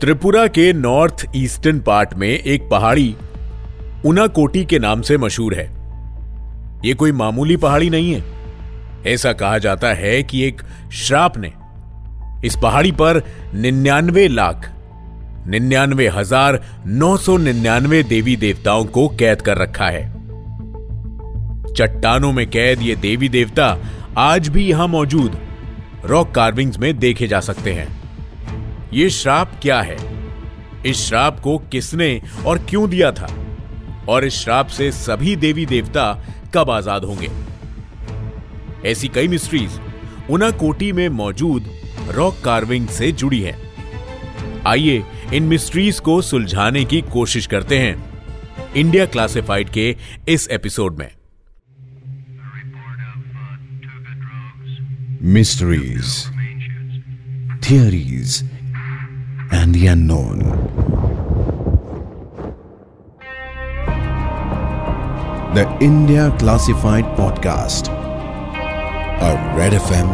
त्रिपुरा के north eastern part में एक पहाड़ी उनाकोटी के नाम से मशहूर है। यह कोई मामूली पहाड़ी नहीं है। ऐसा कहा जाता है कि एक श्राप ने इस पहाड़ी पर 99,99,999 देवी देवताओं को कैद कर रखा है। चट्टानों में कैद ये देवी देवता आज भी यहां मौजूद रॉक कार्विंग्स में देखे जा सकते हैं। यह श्राप क्या है, इस श्राप को किसने और क्यों दिया था, और इस श्राप से सभी देवी देवता कब आजाद होंगे? ऐसी कई मिस्ट्रीज उनाकोटी में मौजूद रॉक कार्विंग से जुड़ी है। आइए इन मिस्ट्रीज को सुलझाने की कोशिश करते हैं इंडिया क्लासिफाइड के इस एपिसोड में। Mysteries, theories and the unknown. The India Classified Podcast, a Red FM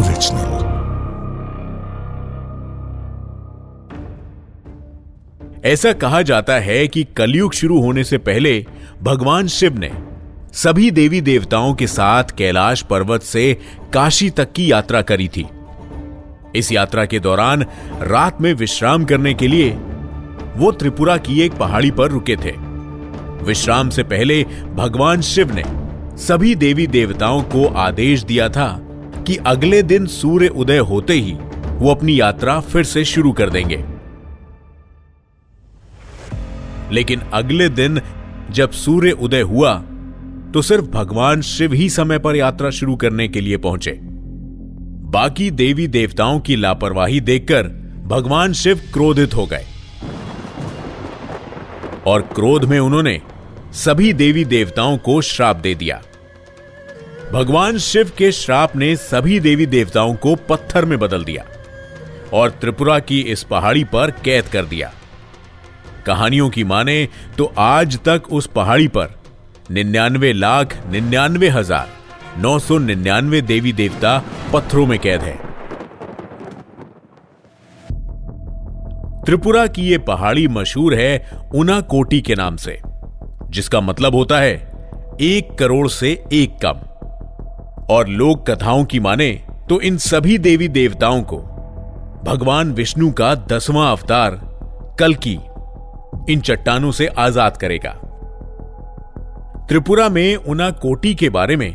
Original। ऐसा कहा जाता है कि कलयुग शुरू होने से पहले भगवान शिव ने सभी देवी देवताओं के साथ कैलाश पर्वत से काशी तक की यात्रा करी थी। इस यात्रा के दौरान रात में विश्राम करने के लिए वो त्रिपुरा की एक पहाड़ी पर रुके थे। विश्राम से पहले भगवान शिव ने सभी देवी देवताओं को आदेश दिया था कि अगले दिन सूर्य उदय होते ही वो अपनी यात्रा फिर से शुरू कर देंगे। लेकिन अगले दिन जब सूर्य उदय हुआ तो सिर्फ भगवान शिव ही समय पर यात्रा शुरू करने के लिए पहुंचे। बाकी देवी देवताओं की लापरवाही देखकर भगवान शिव क्रोधित हो गए और क्रोध में उन्होंने सभी देवी देवताओं को श्राप दे दिया। भगवान शिव के श्राप ने सभी देवी देवताओं को पत्थर में बदल दिया और त्रिपुरा की इस पहाड़ी पर कैद कर दिया। कहानियों की माने तो आज तक उस पहाड़ी पर 99,99,999 देवी देवता पत्थरों में कैद है। त्रिपुरा की यह पहाड़ी मशहूर है उनाकोटी के नाम से, जिसका मतलब होता है 1 करोड़ से 1 कम। और लोक कथाओं की माने तो इन सभी देवी देवताओं को भगवान विष्णु का 10वां अवतार कल्कि इन चट्टानों से आजाद करेगा। त्रिपुरा में उनाकोटी के बारे में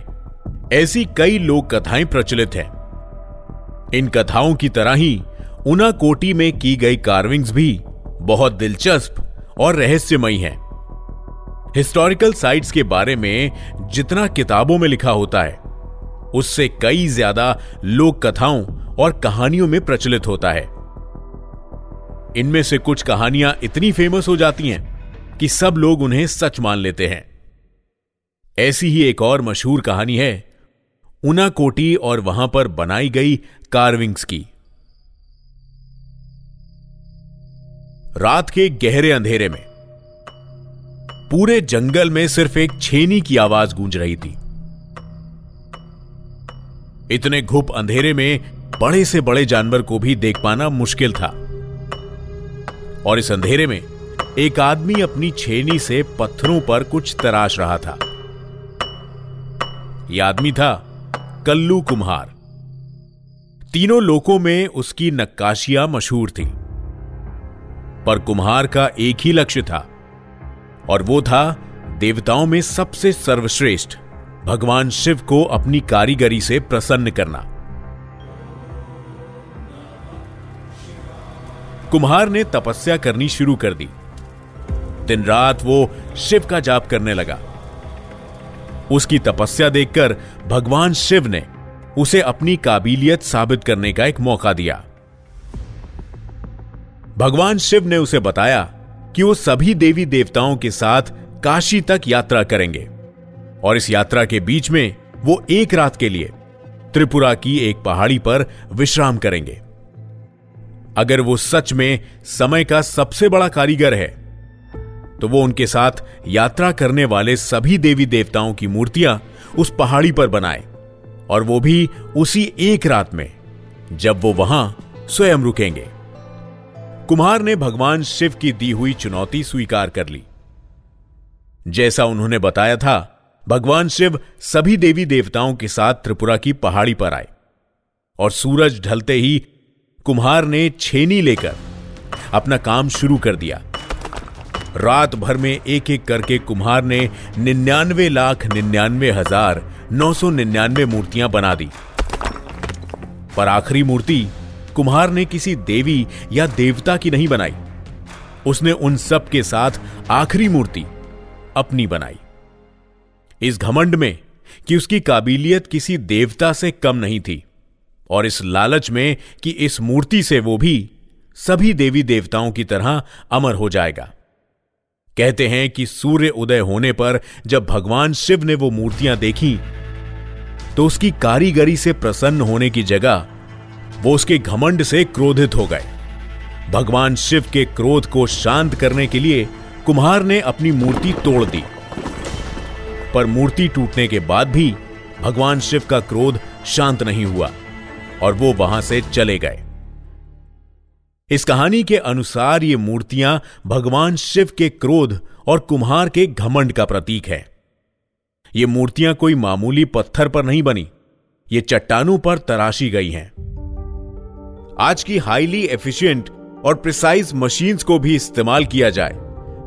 ऐसी कई लोक कथाएं प्रचलित हैं। इन कथाओं की तरह ही उनाकोटी में की गई कार्विंग्स भी बहुत दिलचस्प और रहस्यमयी हैं। हिस्टोरिकल साइट्स के बारे में जितना किताबों में लिखा होता है उससे कई ज्यादा लोक कथाओं और कहानियों में प्रचलित होता है। इनमें से कुछ कहानियां इतनी फेमस हो जाती हैं कि सब लोग उन्हें सच मान लेते हैं। ऐसी ही एक और मशहूर कहानी है उनाकोटी और वहां पर बनाई गई कार्विंग्स की। रात के गहरे अंधेरे में पूरे जंगल में सिर्फ एक छेनी की आवाज गूंज रही थी। इतने घुप अंधेरे में बड़े से बड़े जानवर को भी देख पाना मुश्किल था। और इस अंधेरे में एक आदमी अपनी छेनी से पत्थरों पर कुछ तराश रहा था। यह आदमी था कल्लू कुम्हार। तीनों लोकों में उसकी नक्काशियां मशहूर थी, पर कुम्हार का एक ही लक्ष्य था और वो था देवताओं में सबसे सर्वश्रेष्ठ भगवान शिव को अपनी कारीगरी से प्रसन्न करना। कुम्हार ने तपस्या करनी शुरू कर दी। दिन रात वो शिव का जाप करने लगा। उसकी तपस्या देखकर भगवान शिव ने उसे अपनी काबिलियत साबित करने का एक मौका दिया। भगवान शिव ने उसे बताया कि वो सभी देवी देवताओं के साथ काशी तक यात्रा करेंगे और इस यात्रा के बीच में वो एक रात के लिए त्रिपुरा की एक पहाड़ी पर विश्राम करेंगे। अगर वो सच में समय का सबसे बड़ा कारीगर है तो वो उनके साथ यात्रा करने वाले सभी देवी देवताओं की मूर्तियां उस पहाड़ी पर बनाए, और वो भी उसी एक रात में जब वो वहां स्वयं रुकेंगे। कुम्हार ने भगवान शिव की दी हुई चुनौती स्वीकार कर ली। जैसा उन्होंने बताया था, भगवान शिव सभी देवी देवताओं के साथ त्रिपुरा की पहाड़ी पर आए और सूरज ढलते ही कुम्हार ने छेनी लेकर अपना काम शुरू कर दिया। रात भर में एक एक करके कुम्हार ने 99,99,999 मूर्तियां बना दी, पर आखिरी मूर्ति कुम्हार ने किसी देवी या देवता की नहीं बनाई। उसने उन सब के साथ आखिरी मूर्ति अपनी बनाई, इस घमंड में कि उसकी काबिलियत किसी देवता से कम नहीं थी और इस लालच में कि इस मूर्ति से वो भी सभी देवी देवताओं की तरह अमर हो जाएगा। कहते हैं कि सूर्य उदय होने पर जब भगवान शिव ने वो मूर्तियां देखी तो उसकी कारीगरी से प्रसन्न होने की जगह वो उसके घमंड से क्रोधित हो गए। भगवान शिव के क्रोध को शांत करने के लिए कुम्हार ने अपनी मूर्ति तोड़ दी, पर मूर्ति टूटने के बाद भी भगवान शिव का क्रोध शांत नहीं हुआ और वो वहां से चले गए। इस कहानी के अनुसार ये मूर्तियां भगवान शिव के क्रोध और कुम्हार के घमंड का प्रतीक है। ये मूर्तियां कोई मामूली पत्थर पर नहीं बनी, ये चट्टानों पर तराशी गई हैं। आज की हाईली एफिशिएंट और प्रिसाइज मशीन्स को भी इस्तेमाल किया जाए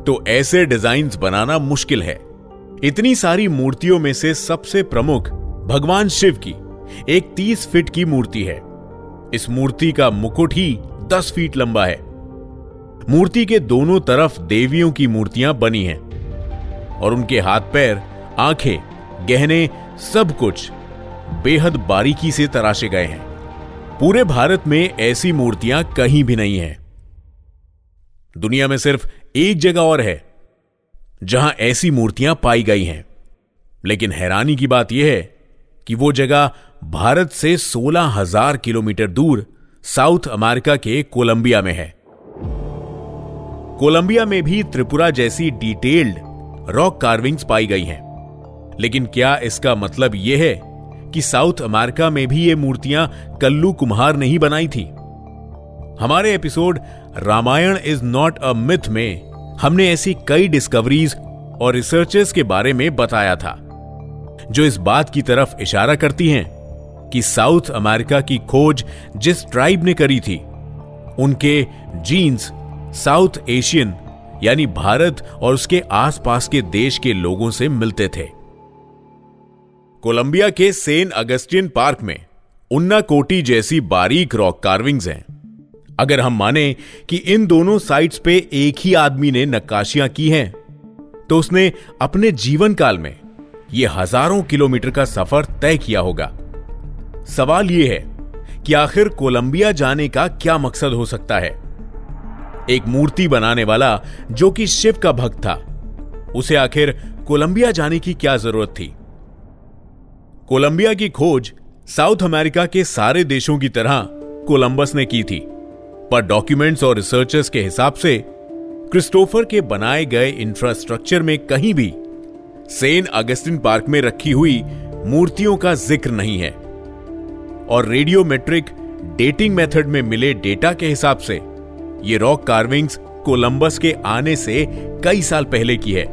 तो ऐसे डिजाइन्स बनाना मुश्किल है। इतनी सारी मूर्तियों में से सबसे प्रमुख भगवान शिव की एक 30 फीट की मूर्ति है। इस मूर्ति का मुकुट ही 10 फीट लंबा है। मूर्ति के दोनों तरफ देवियों की मूर्तियां बनी हैं और उनके हाथ पैर, आंखें, गहने सब कुछ बेहद बारीकी से तराशे गए हैं। पूरे भारत में ऐसी मूर्तियां कहीं भी नहीं है। दुनिया में सिर्फ एक जगह और है जहां ऐसी मूर्तियां पाई गई हैं, लेकिन हैरानी की बात यह है कि वो जगह भारत से 16,000 किलोमीटर दूर साउथ अमेरिका के कोलंबिया में है। कोलंबिया में भी त्रिपुरा जैसी डिटेल्ड रॉक कार्विंग्स पाई गई हैं, लेकिन क्या इसका मतलब यह है कि साउथ अमेरिका में भी ये मूर्तियां कल्लू कुम्हार नहीं बनाई थी? हमारे episode Ramayana is not a myth में हमने ऐसी कई डिस्कवरीज और रिसर्चेस के बारे में बताया था जो इस बात की तरफ इशारा करती हैं कि साउथ अमेरिका की खोज जिस ट्राइब ने करी थी उनके जीन्स साउथ एशियन यानी भारत और उसके आसपास के देश के लोगों से मिलते थे। कोलंबिया के सैन अगस्टिन पार्क में उनाकोटी जैसी बारीक रॉक कार्विंग्स हैं। अगर हम माने कि इन दोनों साइट्स पे एक ही आदमी ने नक्काशियां की हैं, तो उसने अपने जीवन काल में ये हजारों किलोमीटर का सफर तय किया होगा। सवाल यह है कि आखिर कोलंबिया जाने का क्या मकसद हो सकता है? एक मूर्ति बनाने वाला जो कि शिव का भक्त था, उसे आखिर कोलंबिया जाने की क्या जरूरत थी? कोलंबिया की खोज साउथ अमेरिका के सारे देशों की तरह कोलंबस ने की थी, पर डॉक्यूमेंट्स और रिसर्चर्स के हिसाब से क्रिस्टोफर के बनाए गए इंफ्रास्ट्रक्चर में कहीं भी सेंट अगस्टिन पार्क में रखी हुई मूर्तियों का जिक्र नहीं है और रेडियोमेट्रिक डेटिंग मेथड में मिले डेटा के हिसाब से ये रॉक कार्विंग्स कोलंबस के आने से कई साल पहले की है।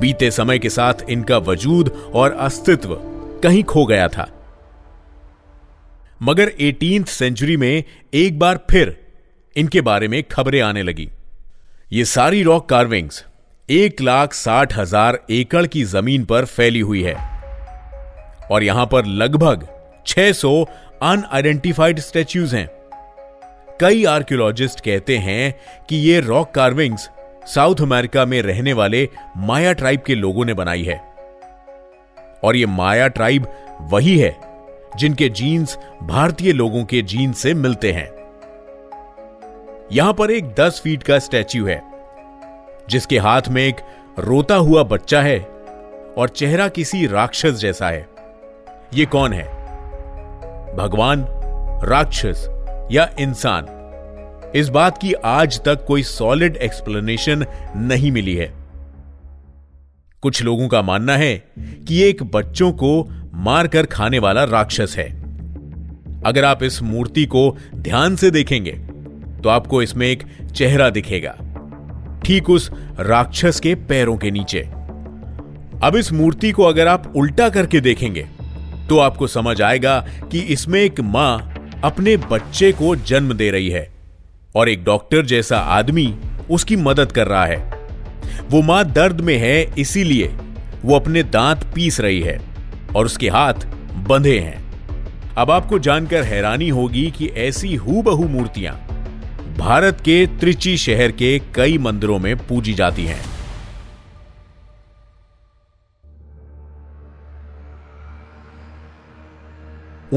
बीते समय के साथ इनका वजूद और अस्तित्व कहीं खो गया था, मगर 18th सेंचुरी में एक बार फिर इनके बारे में खबरें आने लगी। ये सारी रॉक कार्विंग्स 1,60,000 एकड़ की जमीन पर फैली हुई है और यहां पर लगभग 600 अनआइडेंटिफाइड स्टैच्यूज हैं। कई आर्कियोलॉजिस्ट कहते हैं कि ये रॉक कार्विंग्स साउथ अमेरिका में रहने वाले माया ट्राइब के लोगों ने बनाई है और ये माया ट्राइब वही है जिनके जीन्स भारतीय लोगों के जीन्स से मिलते हैं। यहां पर एक 10 फीट का स्टैच्यू है जिसके हाथ में एक रोता हुआ बच्चा है और चेहरा किसी राक्षस जैसा है। ये कौन है, भगवान, राक्षस या इंसान? इस बात की आज तक कोई सॉलिड एक्सप्लेनेशन नहीं मिली है। कुछ लोगों का मानना है कि एक बच्चों को मारकर खाने वाला राक्षस है। अगर आप इस मूर्ति को ध्यान से देखेंगे तो आपको इसमें एक चेहरा दिखेगा, ठीक उस राक्षस के पैरों के नीचे। अब इस मूर्ति को अगर आप उल्टा करके देखेंगे तो आपको समझ आएगा कि इसमें एक मां अपने बच्चे को जन्म दे रही है और एक डॉक्टर जैसा आदमी उसकी मदद कर रहा है। वो मां दर्द में है, इसीलिए वो अपने दांत पीस रही है और उसके हाथ बंधे हैं। अब आपको जानकर हैरानी होगी कि ऐसी हूबहू मूर्तियां भारत के त्रिची शहर के कई मंदिरों में पूजी जाती हैं।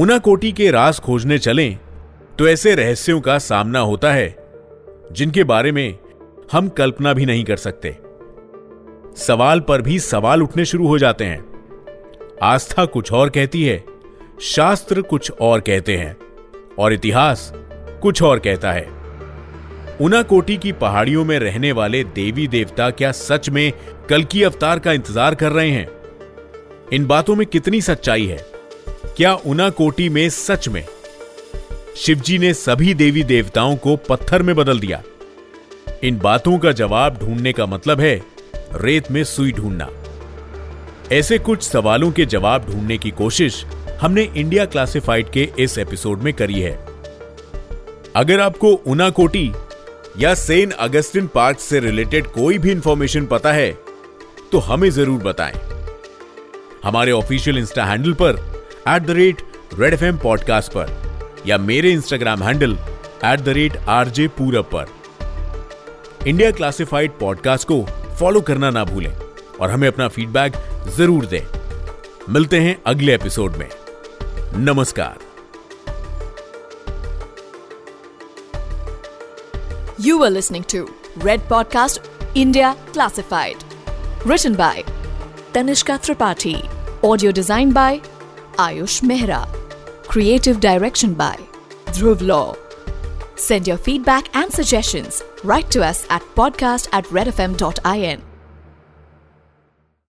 उनाकोटी के राज खोजने चलें तो ऐसे रहस्यों का सामना होता है जिनके बारे में हम कल्पना भी नहीं कर सकते। सवाल पर भी सवाल उठने शुरू हो जाते हैं। आस्था कुछ और कहती है, शास्त्र कुछ और कहते हैं और इतिहास कुछ और कहता है। उनाकोटी की पहाड़ियों में रहने वाले देवी देवता क्या सच में कल्कि अवतार का इंतजार कर रहे हैं? इन बातों में कितनी सच्चाई है? क्या उनाकोटी में सच में शिवजी ने सभी देवी देवताओं को पत्थर में बदल दिया? इन बातों का जवाब ढूंढने का मतलब है रेत में सुई ढूंढना। ऐसे कुछ सवालों के जवाब ढूंढने की कोशिश हमने इंडिया क्लासिफाइड के इस एपिसोड में करी है। अगर आपको उनाकोटी या सैन अगस्टिन पार्क से रिलेटेड कोई भी इंफॉर्मेशन पता है तो हमें जरूर बताएं। हमारे ऑफिशियल इंस्टा हैंडल पर @redfm पॉडकास्ट पर या मेरे इंस्टाग्राम हैंडल @rjpurab पर इंडिया क्लासिफाइड पॉडकास्ट को फॉलो करना ना भूलें और हमें अपना फीडबैक जरूर दें। मिलते हैं अगले एपिसोड में। नमस्कार। You were listening to Red Podcast India Classified. Written by Taniška Tripathi. Audio design by Ayush Mehra. Creative direction by Dhruv Law. Send your feedback and suggestions. Write to us at podcast@redfm.in.